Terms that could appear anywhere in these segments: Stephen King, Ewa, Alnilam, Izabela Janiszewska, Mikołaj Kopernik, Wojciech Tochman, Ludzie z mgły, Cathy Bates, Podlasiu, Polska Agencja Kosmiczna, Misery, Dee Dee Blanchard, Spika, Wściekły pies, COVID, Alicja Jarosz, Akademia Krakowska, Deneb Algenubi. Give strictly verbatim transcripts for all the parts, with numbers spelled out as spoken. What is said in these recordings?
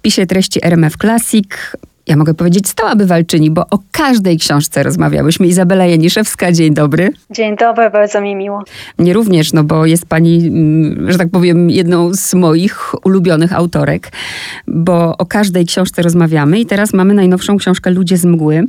spisie treści R M F Classic, ja mogę powiedzieć stała bywalczyni, bo o każdej książce rozmawiałyśmy. Izabela Janiszewska, dzień dobry. Dzień dobry, bardzo mi miło. Mnie również, no bo jest pani, że tak powiem, jedną z moich ulubionych autorek, bo o każdej książce rozmawiamy i teraz mamy najnowszą książkę Ludzie z mgły.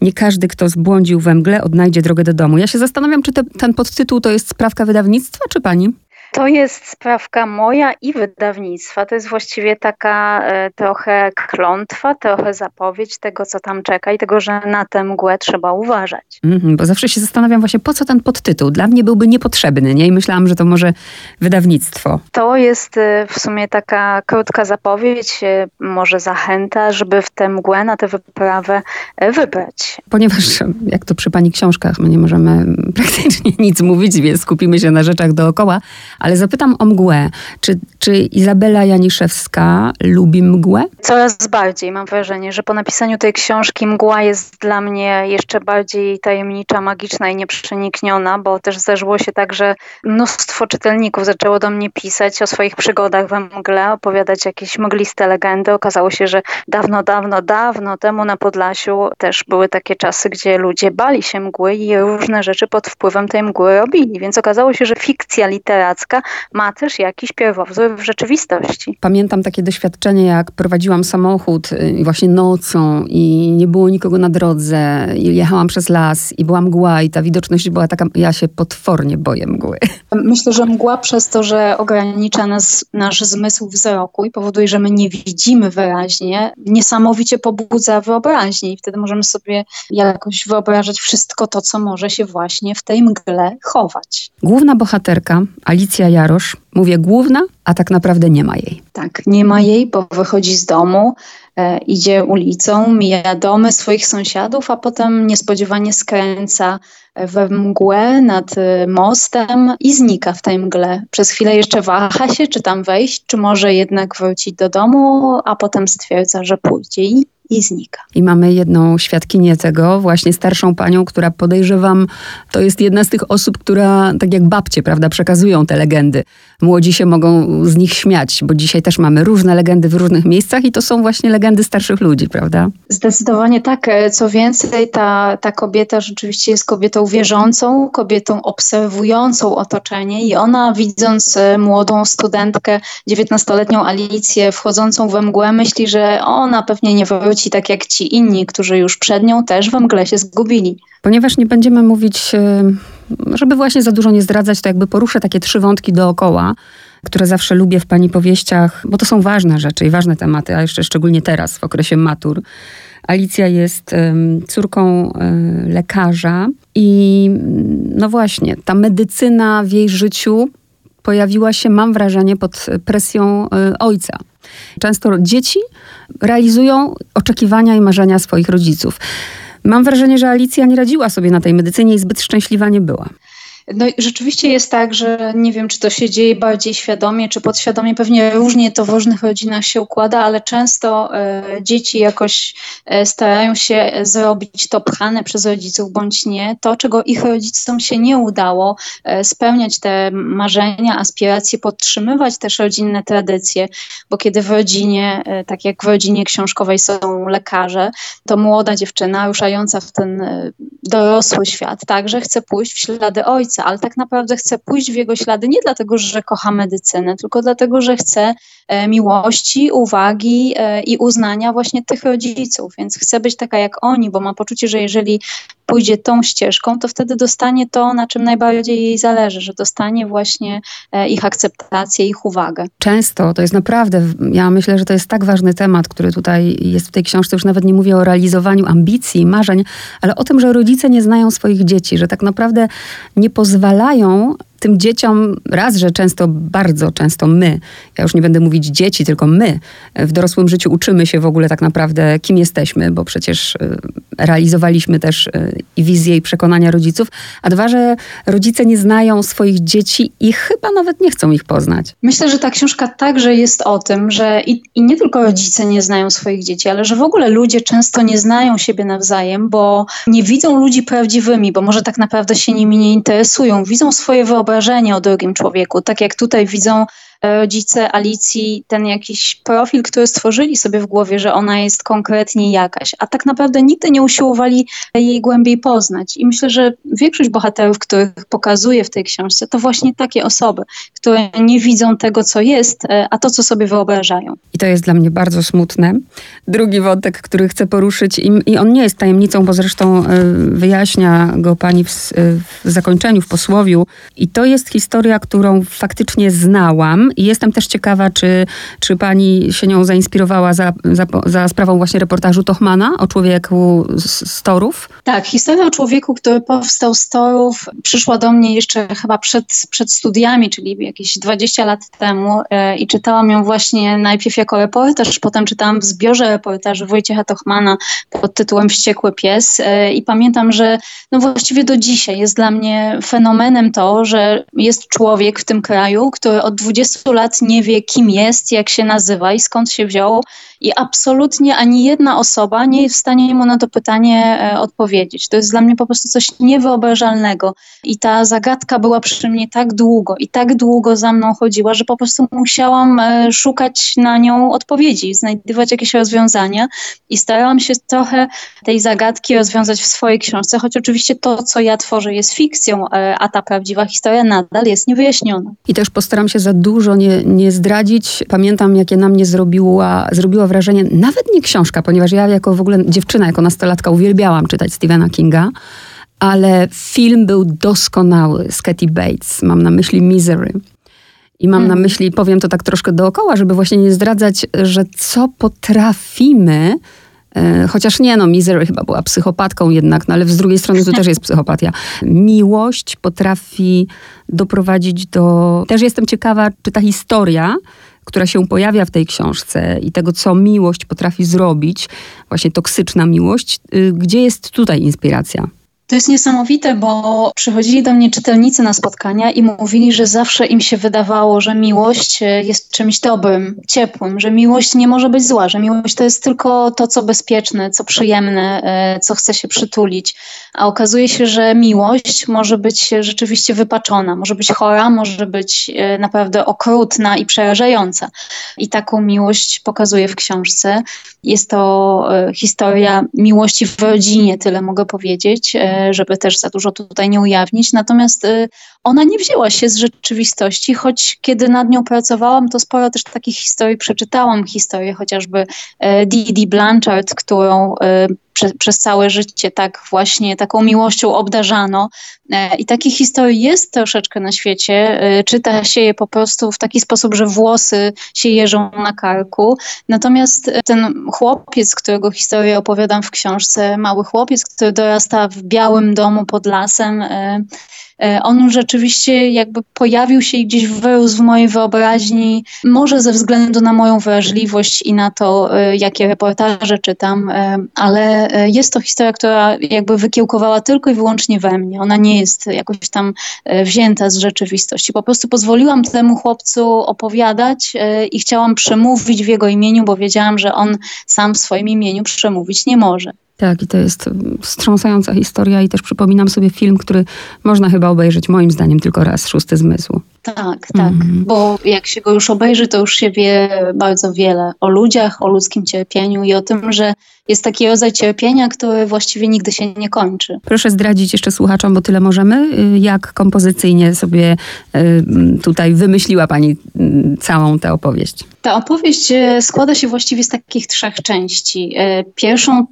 Nie każdy, kto zbłądził we mgle, odnajdzie drogę do domu. Ja się zastanawiam, czy te, ten podtytuł to jest sprawka wydawnictwa, czy pani? To jest sprawka moja i wydawnictwa. To jest właściwie taka e, trochę klątwa, trochę zapowiedź tego, co tam czeka i tego, że na tę mgłę trzeba uważać. Mm-hmm, bo zawsze się zastanawiam właśnie, po co ten podtytuł? Dla mnie byłby niepotrzebny, nie? I myślałam, że to może wydawnictwo. To jest e, w sumie taka krótka zapowiedź, e, może zachęta, żeby w tę mgłę, na tę wyprawę e, wybrać. Ponieważ, jak to przy pani książkach, my nie możemy praktycznie nic mówić, więc skupimy się na rzeczach dookoła. Ale zapytam o mgłę. Czy, czy Izabela Janiszewska lubi mgłę? Coraz bardziej mam wrażenie, że po napisaniu tej książki mgła jest dla mnie jeszcze bardziej tajemnicza, magiczna i nieprzenikniona, bo też zdarzyło się tak, że mnóstwo czytelników zaczęło do mnie pisać o swoich przygodach we mgle, opowiadać jakieś mgliste legendy. Okazało się, że dawno, dawno, dawno temu na Podlasiu też były takie czasy, gdzie ludzie bali się mgły i różne rzeczy pod wpływem tej mgły robili. Więc okazało się, że fikcja literacka ma też jakiś pierwowzór w rzeczywistości. Pamiętam takie doświadczenie, jak prowadziłam samochód właśnie nocą i nie było nikogo na drodze i jechałam przez las i była mgła i ta widoczność była taka, ja się potwornie boję mgły. Myślę, że mgła przez to, że ogranicza nas, nasz zmysł wzroku i powoduje, że my nie widzimy wyraźnie, niesamowicie pobudza wyobraźnię i wtedy możemy sobie jakoś wyobrażać wszystko to, co może się właśnie w tej mgle chować. Główna bohaterka, Alicja Jarosz. Mówię główna, a tak naprawdę nie ma jej. Tak, nie ma jej, bo wychodzi z domu, e, idzie ulicą, mija domy swoich sąsiadów, a potem niespodziewanie skręca we mgłę nad mostem i znika w tej mgle. Przez chwilę jeszcze waha się, czy tam wejść, czy może jednak wrócić do domu, a potem stwierdza, że pójdzie i I znika. I mamy jedną świadkinię tego, właśnie starszą panią, która podejrzewam, to jest jedna z tych osób, która, tak jak babcie, prawda, przekazują te legendy. Młodzi się mogą z nich śmiać, bo dzisiaj też mamy różne legendy w różnych miejscach i to są właśnie legendy starszych ludzi, prawda? Zdecydowanie tak. Co więcej, ta, ta kobieta rzeczywiście jest kobietą wierzącą, kobietą obserwującą otoczenie i ona, widząc młodą studentkę, dziewiętnastoletnią Alicję, wchodzącą we mgłę, myśli, że ona pewnie nie wróci tak jak ci inni, którzy już przed nią też we mgle się zgubili. Ponieważ nie będziemy mówić, żeby właśnie za dużo nie zdradzać, to jakby poruszę takie trzy wątki dookoła, które zawsze lubię w pani powieściach, bo to są ważne rzeczy i ważne tematy, a jeszcze szczególnie teraz, w okresie matur. Alicja jest córką lekarza i no właśnie, ta medycyna w jej życiu pojawiła się, mam wrażenie, pod presją ojca. Często dzieci realizują oczekiwania i marzenia swoich rodziców. Mam wrażenie, że Alicja nie radziła sobie na tej medycynie i zbyt szczęśliwa nie była. No i rzeczywiście jest tak, że nie wiem, czy to się dzieje bardziej świadomie, czy podświadomie, pewnie różnie to w różnych rodzinach się układa, ale często e, dzieci jakoś e, starają się zrobić to pchane przez rodziców bądź nie, to czego ich rodzicom się nie udało, e, spełniać te marzenia, aspiracje, podtrzymywać też rodzinne tradycje, bo kiedy w rodzinie, e, tak jak w rodzinie książkowej są lekarze, to młoda dziewczyna ruszająca w ten e, dorosły świat także chce pójść w ślady ojca, ale tak naprawdę chce pójść w jego ślady nie dlatego, że kocha medycynę, tylko dlatego, że chce e, miłości, uwagi e, i uznania właśnie tych rodziców, więc chce być taka jak oni, bo ma poczucie, że jeżeli pójdzie tą ścieżką, to wtedy dostanie to, na czym najbardziej jej zależy, że dostanie właśnie e, ich akceptację, ich uwagę. Często, to jest naprawdę, ja myślę, że to jest tak ważny temat, który tutaj jest w tej książce, już nawet nie mówię o realizowaniu ambicji, marzeń, ale o tym, że rodzice nie znają swoich dzieci, że tak naprawdę nie pozwalają tym dzieciom, raz, że często, bardzo często my, ja już nie będę mówić dzieci, tylko my w dorosłym życiu uczymy się w ogóle tak naprawdę, kim jesteśmy, bo przecież realizowaliśmy też i wizje, i przekonania rodziców, a dwa, że rodzice nie znają swoich dzieci i chyba nawet nie chcą ich poznać. Myślę, że ta książka także jest o tym, że i, i nie tylko rodzice nie znają swoich dzieci, ale że w ogóle ludzie często nie znają siebie nawzajem, bo nie widzą ludzi prawdziwymi, bo może tak naprawdę się nimi nie interesują, widzą swoje wyobrażenia o drugim człowieku, tak jak tutaj widzą rodzice Alicji ten jakiś profil, który stworzyli sobie w głowie, że ona jest konkretnie jakaś, a tak naprawdę nigdy nie usiłowali jej głębiej poznać. I myślę, że większość bohaterów, których pokazuje w tej książce, to właśnie takie osoby, które nie widzą tego, co jest, a to, co sobie wyobrażają. I to jest dla mnie bardzo smutne. Drugi wątek, który chcę poruszyć i on nie jest tajemnicą, bo zresztą wyjaśnia go pani w zakończeniu, w posłowiu. I to jest historia, którą faktycznie znałam i jestem też ciekawa, czy, czy pani się nią zainspirowała za, za, za sprawą właśnie reportażu Tochmana o człowieku z, z torów. Tak, historia o człowieku, który powstał z torów, przyszła do mnie jeszcze chyba przed, przed studiami, czyli jakieś dwadzieścia lat temu yy, i czytałam ją właśnie najpierw jako reportaż, potem czytałam w zbiorze reportaży Wojciecha Tochmana pod tytułem Wściekły pies yy, i pamiętam, że no właściwie do dzisiaj jest dla mnie fenomenem to, że jest człowiek w tym kraju, który od dwudziestu lat nie wie, kim jest, jak się nazywa i skąd się wziął i absolutnie ani jedna osoba nie jest w stanie mu na to pytanie e, odpowiedzieć. To jest dla mnie po prostu coś niewyobrażalnego i ta zagadka była przy mnie tak długo i tak długo za mną chodziła, że po prostu musiałam e, szukać na nią odpowiedzi, znajdywać jakieś rozwiązania i starałam się trochę tej zagadki rozwiązać w swojej książce, choć oczywiście to, co ja tworzę, jest fikcją, e, a ta prawdziwa historia nadal jest niewyjaśniona. I też postaram się za dużo nie, nie zdradzić. Pamiętam, jakie na mnie zrobiła, zrobiła wrażenie, nawet nie książka, ponieważ ja jako w ogóle dziewczyna, jako nastolatka uwielbiałam czytać Stephena Kinga, ale film był doskonały z Cathy Bates, mam na myśli Misery. I mam hmm. na myśli, powiem to tak troszkę dookoła, żeby właśnie nie zdradzać, że co potrafimy, e, chociaż nie, no Misery chyba była psychopatką jednak, no ale z drugiej strony to też jest psychopatia. Miłość potrafi doprowadzić do... Też jestem ciekawa, czy ta historia, która się pojawia w tej książce i tego, co miłość potrafi zrobić, właśnie toksyczna miłość, gdzie jest tutaj inspiracja? To jest niesamowite, bo przychodzili do mnie czytelnicy na spotkania i mówili, że zawsze im się wydawało, że miłość jest czymś dobrym, ciepłym, że miłość nie może być zła, że miłość to jest tylko to, co bezpieczne, co przyjemne, co chce się przytulić. A okazuje się, że miłość może być rzeczywiście wypaczona, może być chora, może być naprawdę okrutna i przerażająca. I taką miłość pokazuje w książce. Jest to historia miłości w rodzinie, tyle mogę powiedzieć, żeby też za dużo tutaj nie ujawnić. Natomiast ona nie wzięła się z rzeczywistości, choć kiedy nad nią pracowałam, to sporo też takich historii przeczytałam. Historię chociażby Dee Dee Blanchard, którą Prze- przez całe życie tak właśnie taką miłością obdarzano. E, I takich historii jest troszeczkę na świecie. E, czyta się je po prostu w taki sposób, że włosy się jeżą na karku. Natomiast ten chłopiec, którego historię opowiadam w książce, mały chłopiec, który dorasta w białym domu pod lasem, e, on rzeczywiście jakby pojawił się i gdzieś wyrósł w mojej wyobraźni, może ze względu na moją wrażliwość i na to, jakie reportaże czytam, ale jest to historia, która jakby wykiełkowała tylko i wyłącznie we mnie. Ona nie jest jakoś tam wzięta z rzeczywistości. Po prostu pozwoliłam temu chłopcu opowiadać i chciałam przemówić w jego imieniu, bo wiedziałam, że on sam w swoim imieniu przemówić nie może. Tak, i to jest wstrząsająca historia i też przypominam sobie film, który można chyba obejrzeć moim zdaniem tylko raz, Szósty zmysł. Tak, tak, mm. bo jak się go już obejrzy, to już się wie bardzo wiele o ludziach, o ludzkim cierpieniu i o tym, że jest taki rodzaj cierpienia, który właściwie nigdy się nie kończy. Proszę zdradzić jeszcze słuchaczom, bo tyle możemy, jak kompozycyjnie sobie tutaj wymyśliła pani całą tę opowieść. Ta opowieść składa się właściwie z takich trzech części. Pierwszą,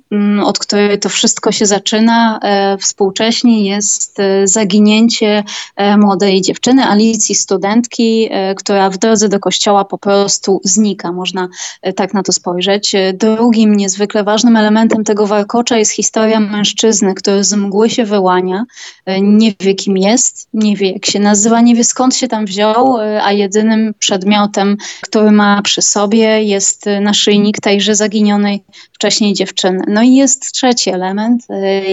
od której to wszystko się zaczyna współcześnie, jest zaginięcie młodej dziewczyny, Alicji, studentki, która w drodze do kościoła po prostu znika. Można tak na to spojrzeć. Drugim niezwykle ważnym elementem tego warkocza jest historia mężczyzny, który z mgły się wyłania, nie wie kim jest, nie wie jak się nazywa, nie wie skąd się tam wziął, a jedynym przedmiotem, który ma przy sobie, jest naszyjnik tejże zaginionej wcześniej dziewczyny. No i jest trzeci element,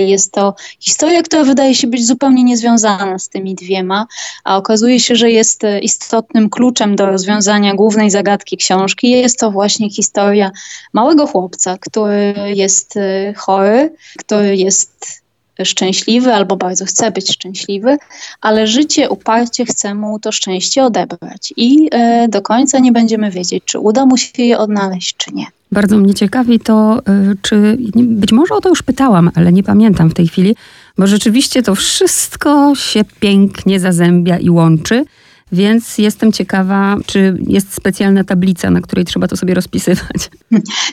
jest to historia, która wydaje się być zupełnie niezwiązana z tymi dwiema, a okazuje się, że jest istotnym kluczem do rozwiązania głównej zagadki książki. Jest to właśnie historia małego chłopca, który jest chory, który jest szczęśliwy albo bardzo chce być szczęśliwy, ale życie uparcie chce mu to szczęście odebrać i do końca nie będziemy wiedzieć, czy uda mu się je odnaleźć, czy nie. Bardzo mnie ciekawi to, czy być może o to już pytałam, ale nie pamiętam w tej chwili, bo rzeczywiście to wszystko się pięknie zazębia i łączy, więc jestem ciekawa, czy jest specjalna tablica, na której trzeba to sobie rozpisywać.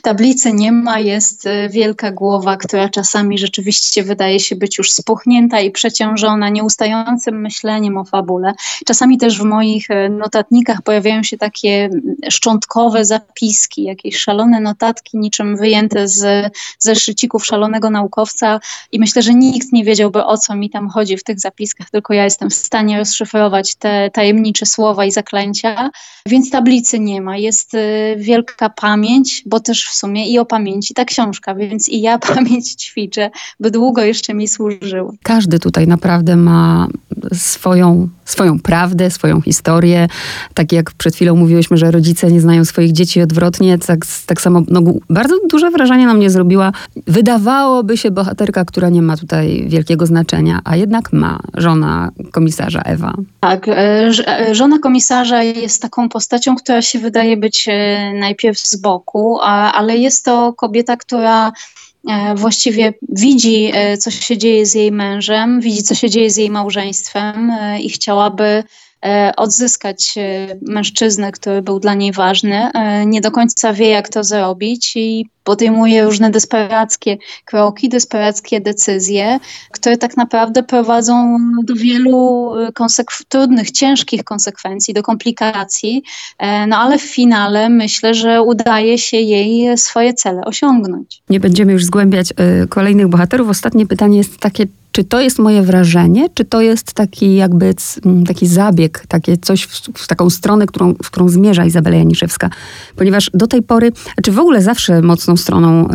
Tablicy nie ma, jest wielka głowa, która czasami rzeczywiście wydaje się być już spuchnięta i przeciążona nieustającym myśleniem o fabule. Czasami też w moich notatnikach pojawiają się takie szczątkowe zapiski, jakieś szalone notatki, niczym wyjęte z zeszycików szalonego naukowca i myślę, że nikt nie wiedziałby, o co mi tam chodzi w tych zapiskach, tylko ja jestem w stanie rozszyfrować te tajemnice, czy słowa i zaklęcia, więc tablicy nie ma. Jest y, wielka pamięć, bo też w sumie i o pamięci ta książka, więc i ja pamięć ćwiczę, by długo jeszcze mi służył. Każdy tutaj naprawdę ma swoją, swoją prawdę, swoją historię. Tak jak przed chwilą mówiłyśmy, że rodzice nie znają swoich dzieci odwrotnie, tak, tak samo no, bardzo duże wrażenie na mnie zrobiła, wydawałoby się, bohaterka, która nie ma tutaj wielkiego znaczenia, a jednak ma, żona komisarza Ewa. Tak, y, żona komisarza jest taką postacią, która się wydaje być najpierw z boku, a, ale jest to kobieta, która właściwie widzi, co się dzieje z jej mężem, widzi, co się dzieje z jej małżeństwem i chciałaby odzyskać mężczyznę, który był dla niej ważny. Nie do końca wie, jak to zrobić i podejmuje różne desperackie kroki, desperackie decyzje, które tak naprawdę prowadzą do wielu konsek- trudnych, ciężkich konsekwencji, do komplikacji, no ale w finale myślę, że udaje się jej swoje cele osiągnąć. Nie będziemy już zgłębiać y, kolejnych bohaterów. Ostatnie pytanie jest takie, czy to jest moje wrażenie, czy to jest taki jakby taki zabieg, takie coś w, w taką stronę, którą, w którą zmierza Izabela Janiszewska? Ponieważ do tej pory, czy w ogóle zawsze mocną stroną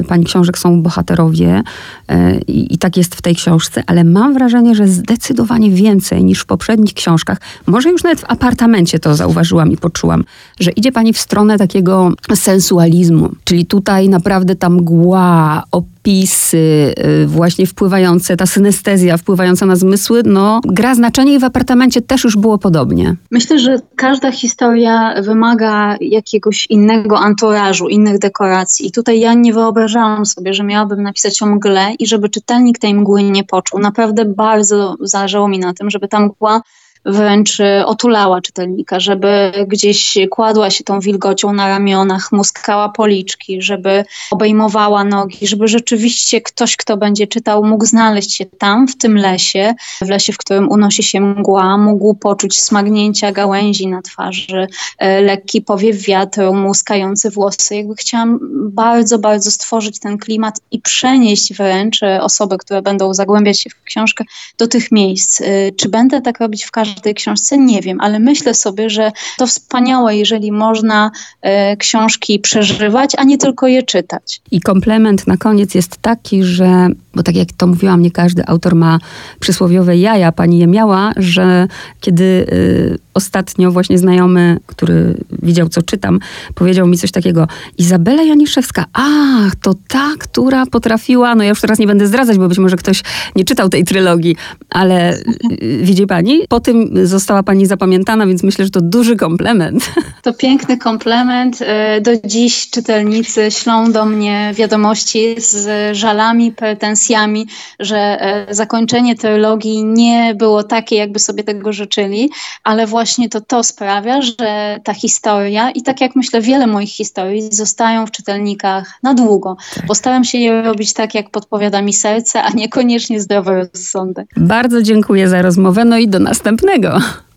y, pani książek są bohaterowie y, i tak jest w tej książce, ale mam wrażenie, że zdecydowanie więcej niż w poprzednich książkach, może już nawet w Apartamencie to zauważyłam i poczułam, że idzie pani w stronę takiego sensualizmu, czyli tutaj naprawdę ta mgła, opisy y, właśnie wpływające, ta synestezja wpływająca na zmysły, no gra znaczenie i w Apartamencie też już było podobnie. Myślę, że każda historia wymaga jakiegoś innego anturażu, innych dekoracji i tutaj ja nie wyobrażałam sobie, że miałabym napisać o mgle i żeby czytelnik tej mgły nie poczuł. Naprawdę bardzo zależało mi na tym, żeby ta mgła wręcz otulała czytelnika, żeby gdzieś kładła się tą wilgocią na ramionach, muskała policzki, żeby obejmowała nogi, żeby rzeczywiście ktoś, kto będzie czytał, mógł znaleźć się tam, w tym lesie, w lesie, w którym unosi się mgła, mógł poczuć smagnięcia gałęzi na twarzy, lekki powiew wiatru, muskające włosy. Jakby chciałam bardzo, bardzo stworzyć ten klimat i przenieść wręcz osoby, które będą zagłębiać się w książkę, do tych miejsc. Czy będę tak robić w każdym w tej książce? Nie wiem, ale myślę sobie, że to wspaniałe, jeżeli można e, książki przeżywać, a nie tylko je czytać. I komplement na koniec jest taki, że, bo tak jak to mówiłam, nie każdy autor ma przysłowiowe jaja, pani je miała, że kiedy y, ostatnio właśnie znajomy, który widział, co czytam, powiedział mi coś takiego: Izabela Janiszewska, ach, to ta, która potrafiła, no ja już teraz nie będę zdradzać, bo być może ktoś nie czytał tej trylogii, ale y, widzi pani, po tym została pani zapamiętana, więc myślę, że to duży komplement. To piękny komplement. Do dziś czytelnicy ślą do mnie wiadomości z żalami, pretensjami, że zakończenie trylogii nie było takie, jakby sobie tego życzyli, ale właśnie to to sprawia, że ta historia i tak jak myślę, wiele moich historii zostają w czytelnikach na długo. Postaram się je robić tak, jak podpowiada mi serce, a niekoniecznie zdrowy rozsądek. Bardzo dziękuję za rozmowę, no i do następnego.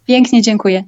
Pięknie dziękuję.